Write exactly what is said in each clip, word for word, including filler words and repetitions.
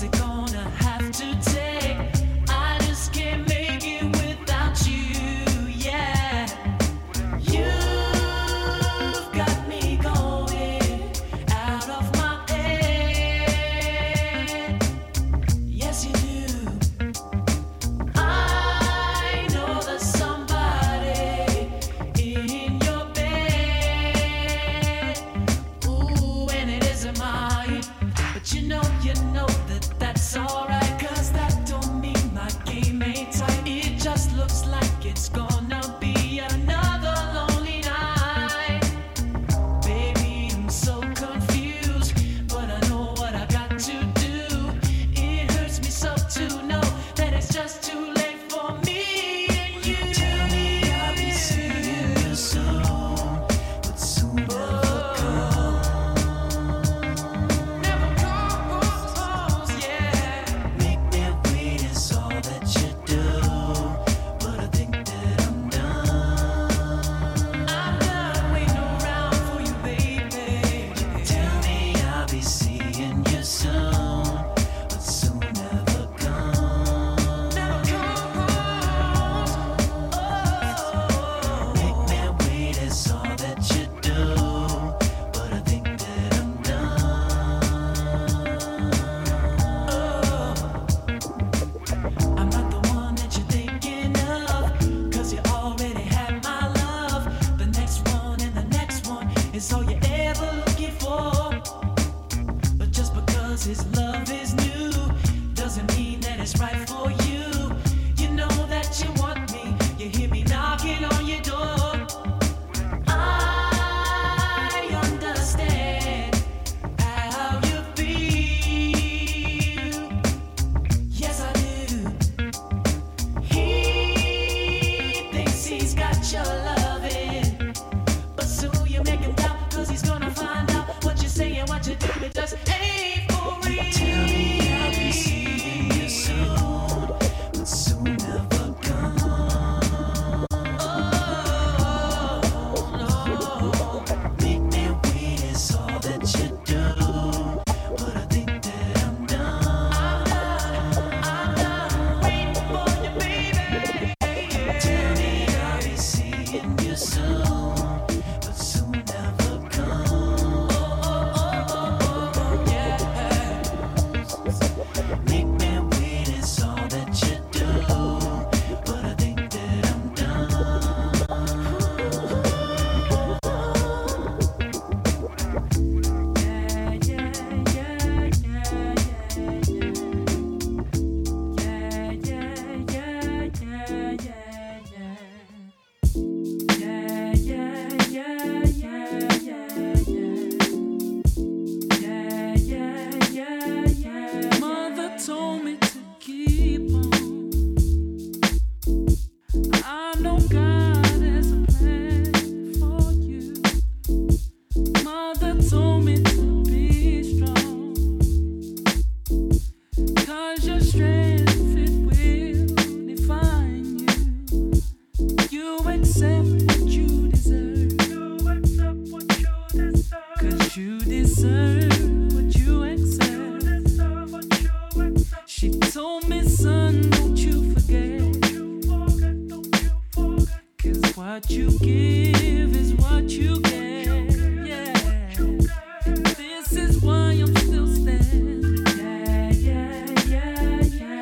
This is why I'm still standing. Yeah, yeah, yeah, yeah.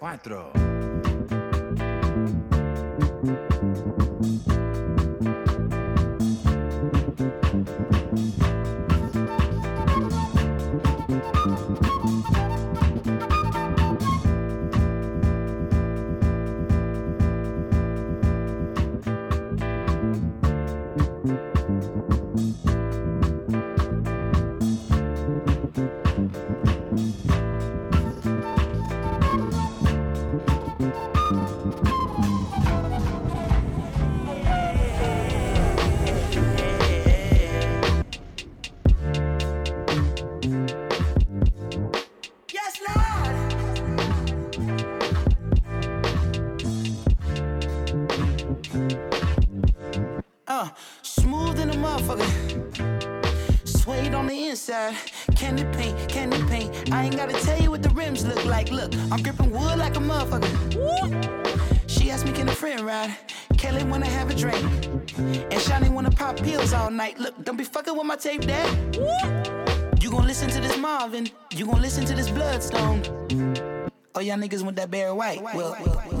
Cuatro. Candy paint, candy paint. I ain't gotta tell you what the rims look like. Look, I'm gripping wood like a motherfucker. She asked me, can a friend ride? Kelly wanna have a drink. And Shani wanna pop pills all night. Look, don't be fucking with my tape, dad. You gon' listen to this Marvin. You gon' listen to this Bloodstone. Oh, y'all niggas want that Barry White. White, well, white, well, white. Well.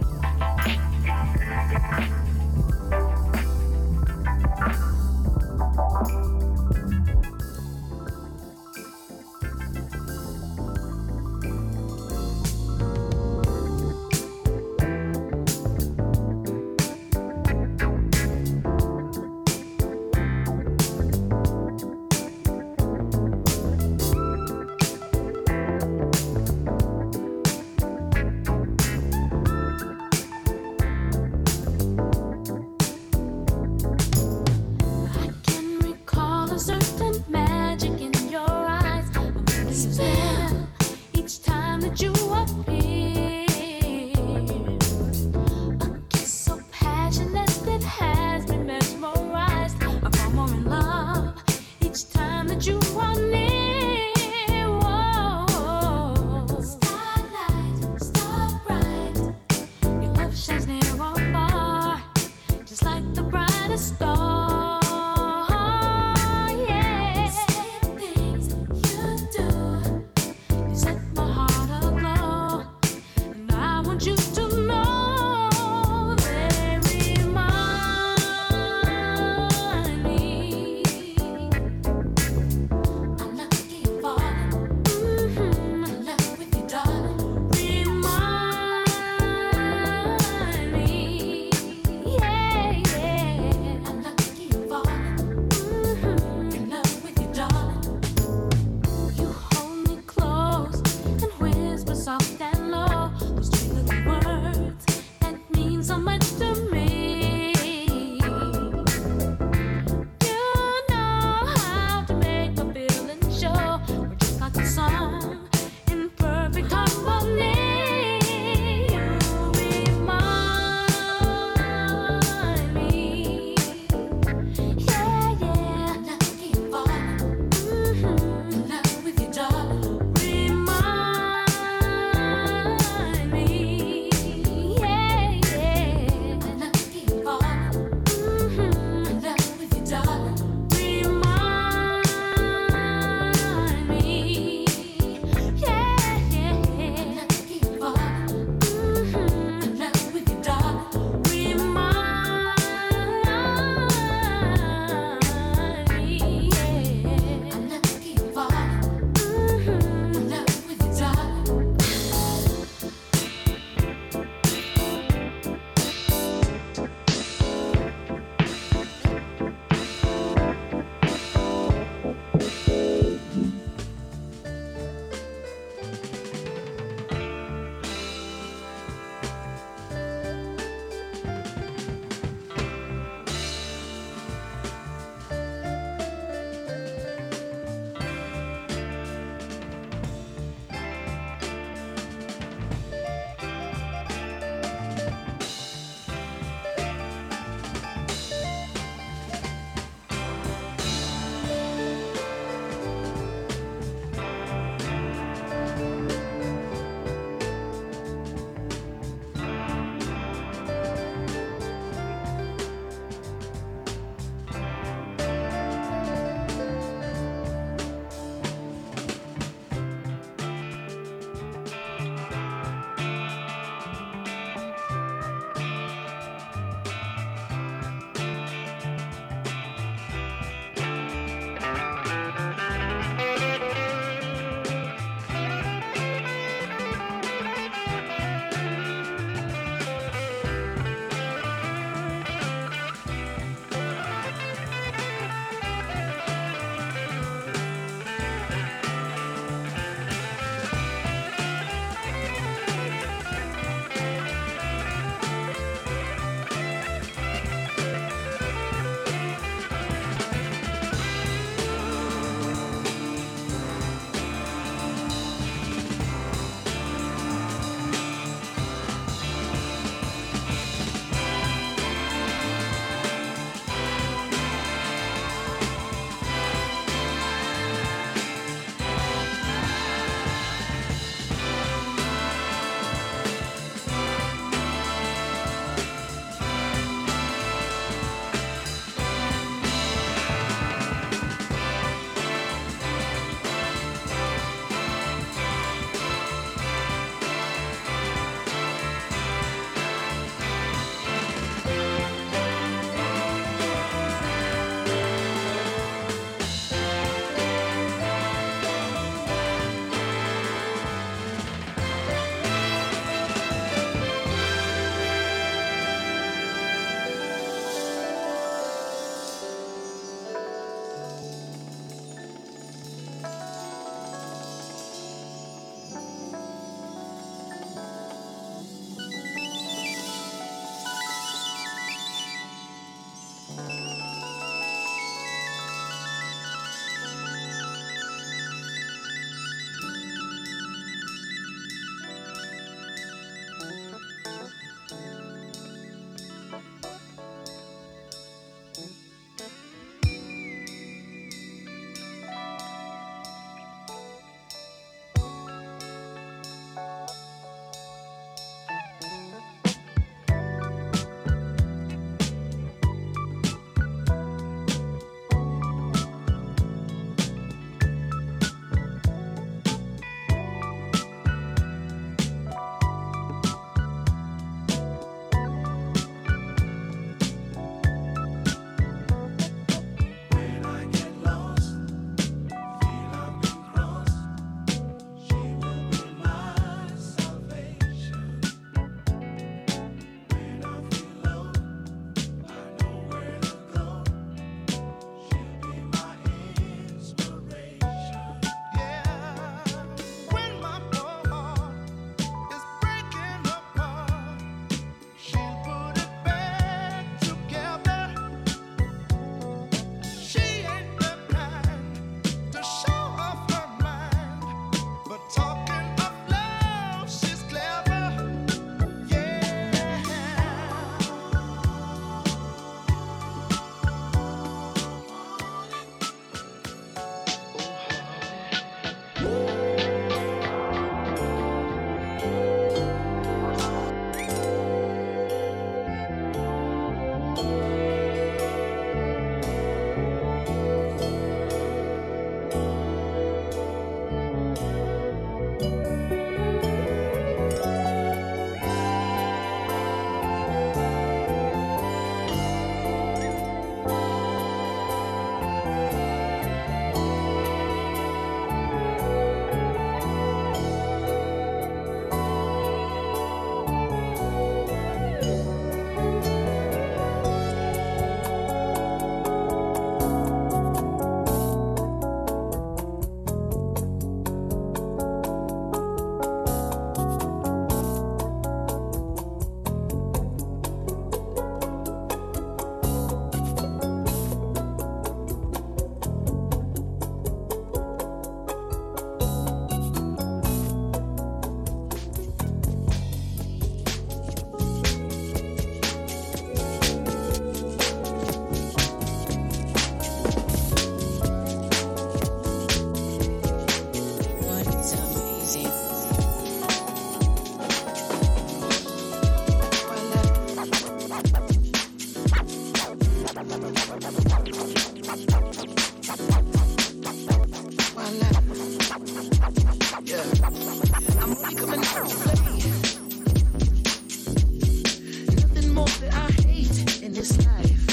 this life.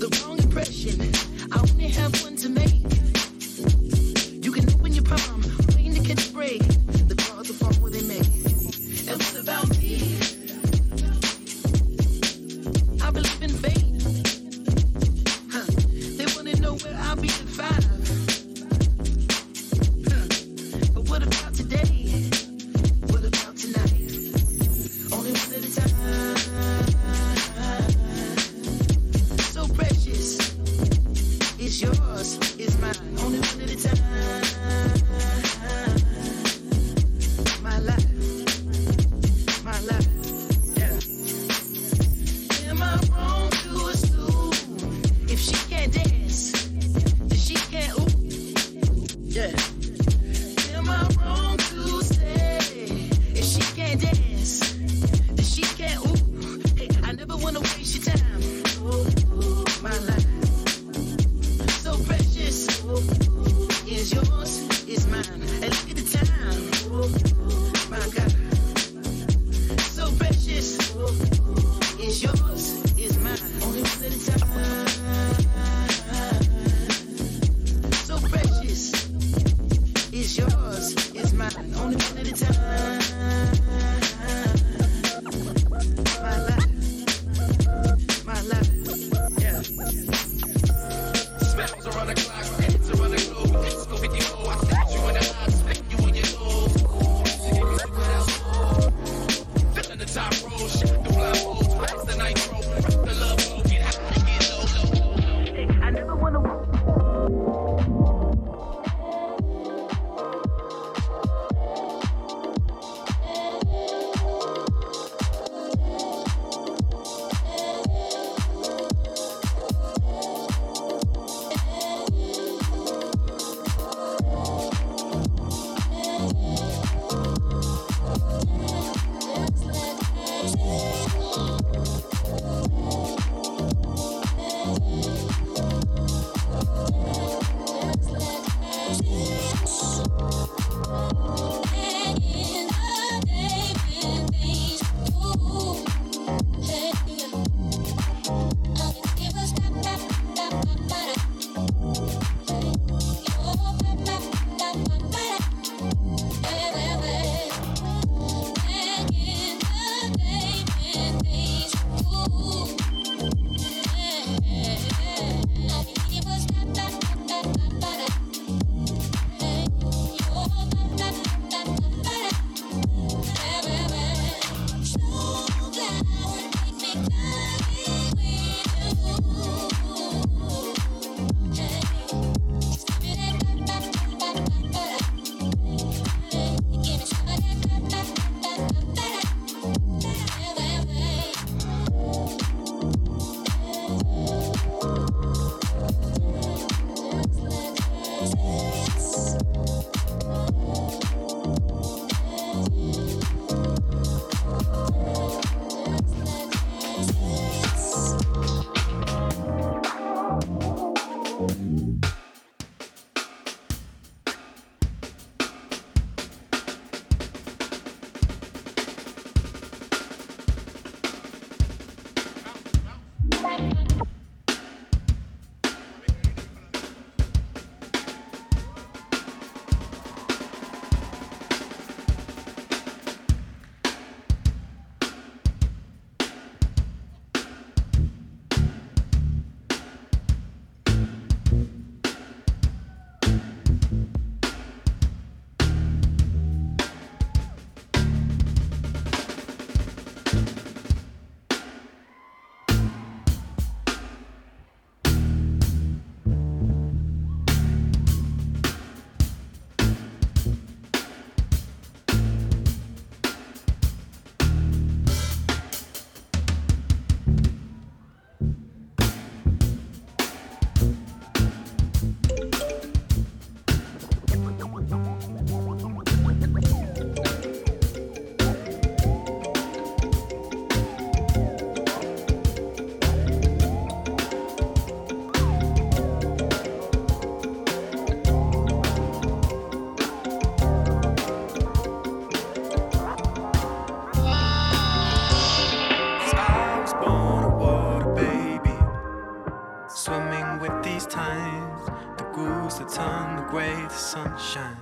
The wrong impression, I only have one to make. You can open your palm, waiting to catch a break. The cards will fall where they may. And what about me? I believe in fate. Huh. They want to know where I'll be at five. Huh. But what about today? What about tonight? Only one at a time. So precious. It's yours, it's mine. Only one at a time. My life. My life. Yeah. Am I wrong to assume if she can't dance, then she can't ooh? Yeah. Am I wrong to say if she can't dance, then she can't ooh? Hey, I never wanna waste your time. Ooh, my life, so precious. Ooh, is yours, is mine. And look at the time. Ooh, my God, so precious. Ooh, is yours, is mine. Only one at a time. So precious. It's yours, it's mine, only one at a time. My life, my life, yeah. Smells around the clock, hits around the globe. Scooby-Doo, I stab you in the eyes, smack you in your nose. She gave me some good ass. Filling the top row, shit, the blindfolds, ice the nitro, the love, get high, get low, low. past times, the ghouls that turn the grey to sunshine.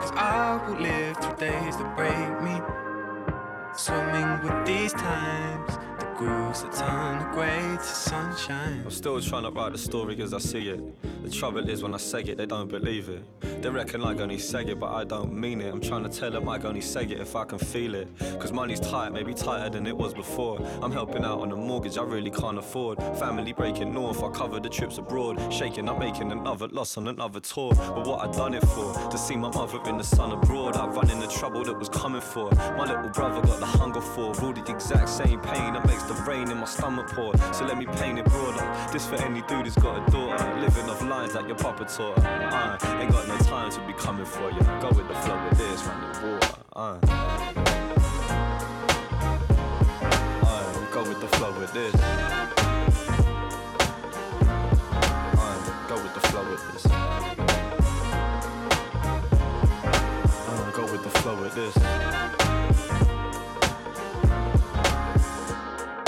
Cause I will live through days that break me, swimming with these times, the ghouls that turn the grey to sunshine. I'm still trying to write the story as I see it. The trouble is when I say it, they don't believe it. They reckon I only say it, but I don't mean it. I'm trying to tell them I only say it if I can feel it. Cause money's tight, maybe tighter than it was before. I'm helping out on a mortgage I really can't afford. Family breaking north, I cover the trips abroad. Shaking, I'm making another loss on another tour. But what I done it for, to see my mother in the sun abroad. I run in the trouble that was coming for. My little brother got the hunger for. All the exact same pain that makes the rain in my stomach pour. So let me paint it broader. This for any dude who's got a daughter. Living off lines like your papa taught. I uh, ain't got no times will be coming for you. Go with the flow with this, run the water. Uh. Uh, go with the flow with this. Uh, go with the flow with this. Uh, go with the flow with this.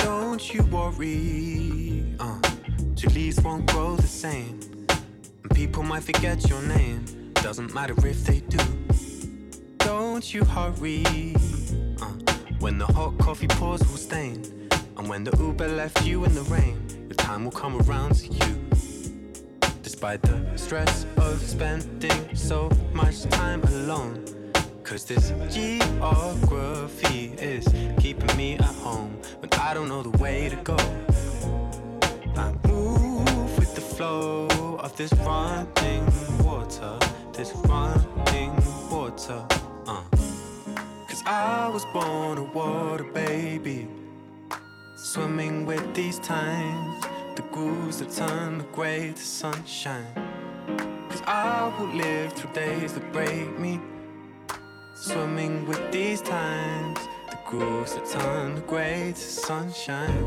Don't you worry, uh, your leaves won't grow the same. And people might forget your name. Doesn't matter if they do. Don't you hurry. Uh, when the hot coffee pours will stain, and when the Uber left you in the rain, your time will come around to you. Despite the stress of spending so much time alone, cause this geography is keeping me at home when I don't know the way to go. I move with the flow of this running water. This running water, uh. Cause I was born a water baby, swimming with these times, the grooves that turn the grey to sunshine. Cause I will live through days that break me, swimming with these times, the grooves that turn the grey to sunshine.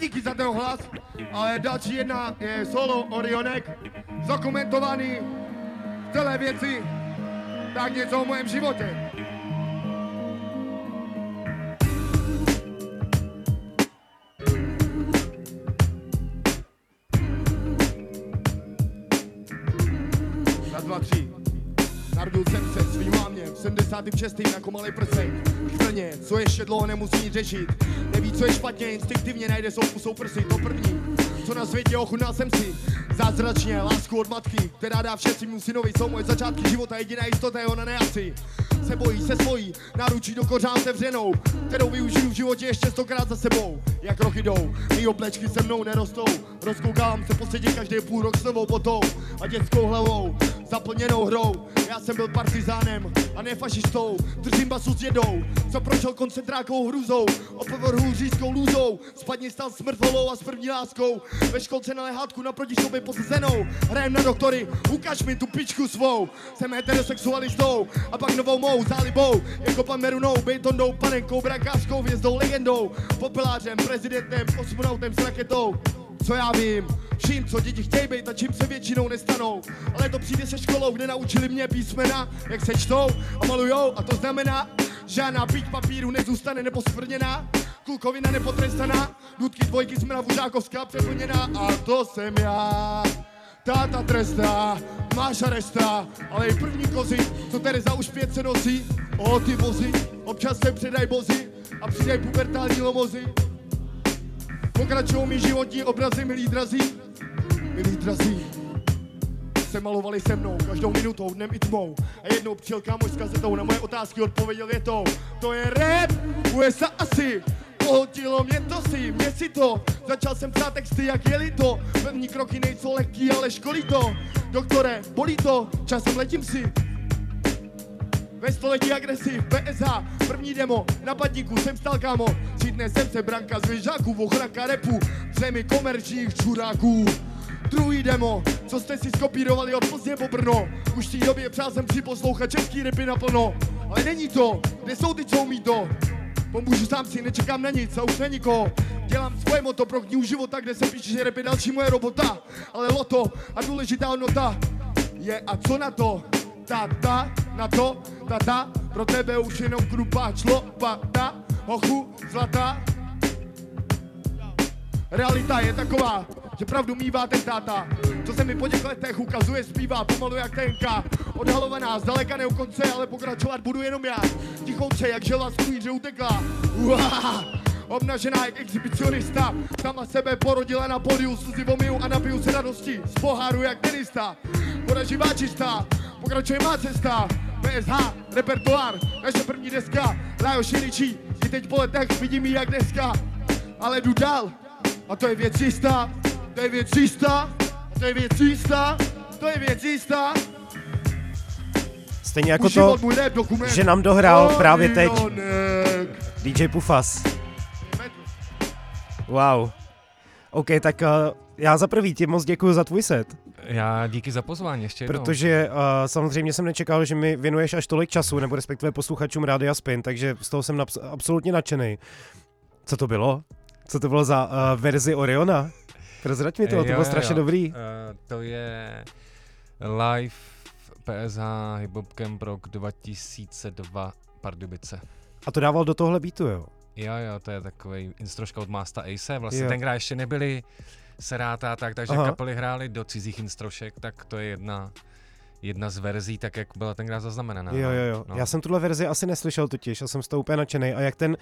Díky za ten hlas, ale další jedna je solo Orionek, zakomentovaný v celé věci, tak něco o mém životě. patří. Narodil jsem se svým mámě v sedmdesátém šestém jako malej prsenk. V Brně, co ještě dlouho nemusí řešit. Neví, co je špatně, instinktivně najde svou pusou prsy. To první, co na světě ochutnal jsem si. Zázračně lásku od matky, která dá vše svým synovi. Jsou moje začátky života, jediná jistota je ona ne asi. Se bojí, se svojí, náručí do kořán sevřenou, kterou využiju v životě ještě stokrát za sebou. Jak roky jdou, mý oblečky se mnou nerostou. Rozkoukám se posedit každý půl rok s novou potou a dětskou hlavou, zaplněnou hrou. Já jsem byl partizánem a ne fašistou. Držím basu s dědou, co prošel koncentrákou hrůzou. O povrhu řízkou lůzou, spadni stal s mrtvolou a s první láskou. Ve školce na lehátku naproti sobě posazenou. Hrajem na doktory, ukaž mi tu pičku svou. Jsem heterosexualistou a pak novou mou zálibou. Jako pan Merunou, Bejtondou, panenkou, brankářkou, hvězdou, legendou. Popelářem, prezidentem, kosmonautem s raketou. Co já vím, vším, co děti chtějí být a čím se většinou nestanou. Ale to přijde se školou, kde naučili mě písmena, jak se čtou a malujou. A to znamená, žádná pík papíru nezůstane neposkvrněná. Klukovina nepotrestaná, dudky dvojky z mravu žákovská přeplněná. A to jsem já, táta trestá, máš aresta, ale i první kozy, co Tereza už pět se nosí. O ty vozy, občas se předaj bozy a přidaj pubertální lomozy. Pokračujou mi životní obrazy, milí drazí, milí drazí. Se malovali se mnou, každou minutou, dnem i tmou. A jednou přijel kámoš s kazetou, na moje otázky odpověděl větou. To je rap, U S A asi, pohltilo mě to si, mě si to. Začal jsem psát texty, jak jeli to. První kroky nejsou lehký, ale školí to. Doktore, bolí to, časem letím si. Ve století agresiv, P S H, první demo, na padníku jsem stal kámo. Přítne jsem se branka z věžáků, ochranka repu, třemi komerčních čuráků. Druhý demo, co jste si skopírovali od Plzně po Brno. Už v té době přál jsem si poslouchat český rapy naplno. Ale není to, kde jsou ty, co umí to? Pomůžu sám si, nečekám na nic a už není koho. Dělám svoje moto pro knihu života, kde se píše, že rap je další moje robota. Ale loto a důležitá hodnota je a co na to? Tata, na to, tata, pro tebe už jenom krupa, člopata, hochu, zlatá. Realita je taková, že pravdu mívá ten táta. Co se mi po těch letech ukazuje, zpívá pomalu jak T N K. Odhalovaná, zdaleka ne u konce, ale pokračovat budu jenom já. Tichouče, jak žela z klíře utekla. Uá, obnažená jak exhibicionista. Sama sebe porodila na podiu, slzy vomiju a napiju se radosti. Z poháru jak tenista, voda živá čistá. Pokračuje má cesta, P S H, repertoár, naše první deska. Lájo Širičí, i teď po letech vidím ji jak dneska. Ale jdu dál, a to je věc jistá, to je věc jistá, to je věc jistá, to je věc jistá. Stejně jako to, že nám dohrál právě teď D J Pufas. Wow. OK, tak uh, já za prvý ti moc děkuji za tvůj set. Já díky za pozvání ještě jednou. Protože uh, samozřejmě jsem nečekal, že mi věnuješ až tolik času, nebo respektive posluchačům Rádia Spin, takže z toho jsem naps- absolutně nadšený. Co to bylo? Co to bylo za uh, verzi Oriona? Prozrať mi to, jo, to bylo jo, strašně jo. dobrý. Uh, to je live P S H Hip Hop Camp rok dva tisíce dva Pardubice. A to dával do tohle beatu, jo? Jo, jo, to je takový instruška od Masta Ace, vlastně jo. Tenkrát ještě nebyli seráta tak, takže Aha. kapely hrály do cizích instrošek, tak to je jedna, jedna z verzí, tak jak byla tenkrát zaznamenaná. Jo, jo, jo. No. Já jsem tuhle verzi asi neslyšel totiž, já jsem z toho úplně nadšenej. A jak ten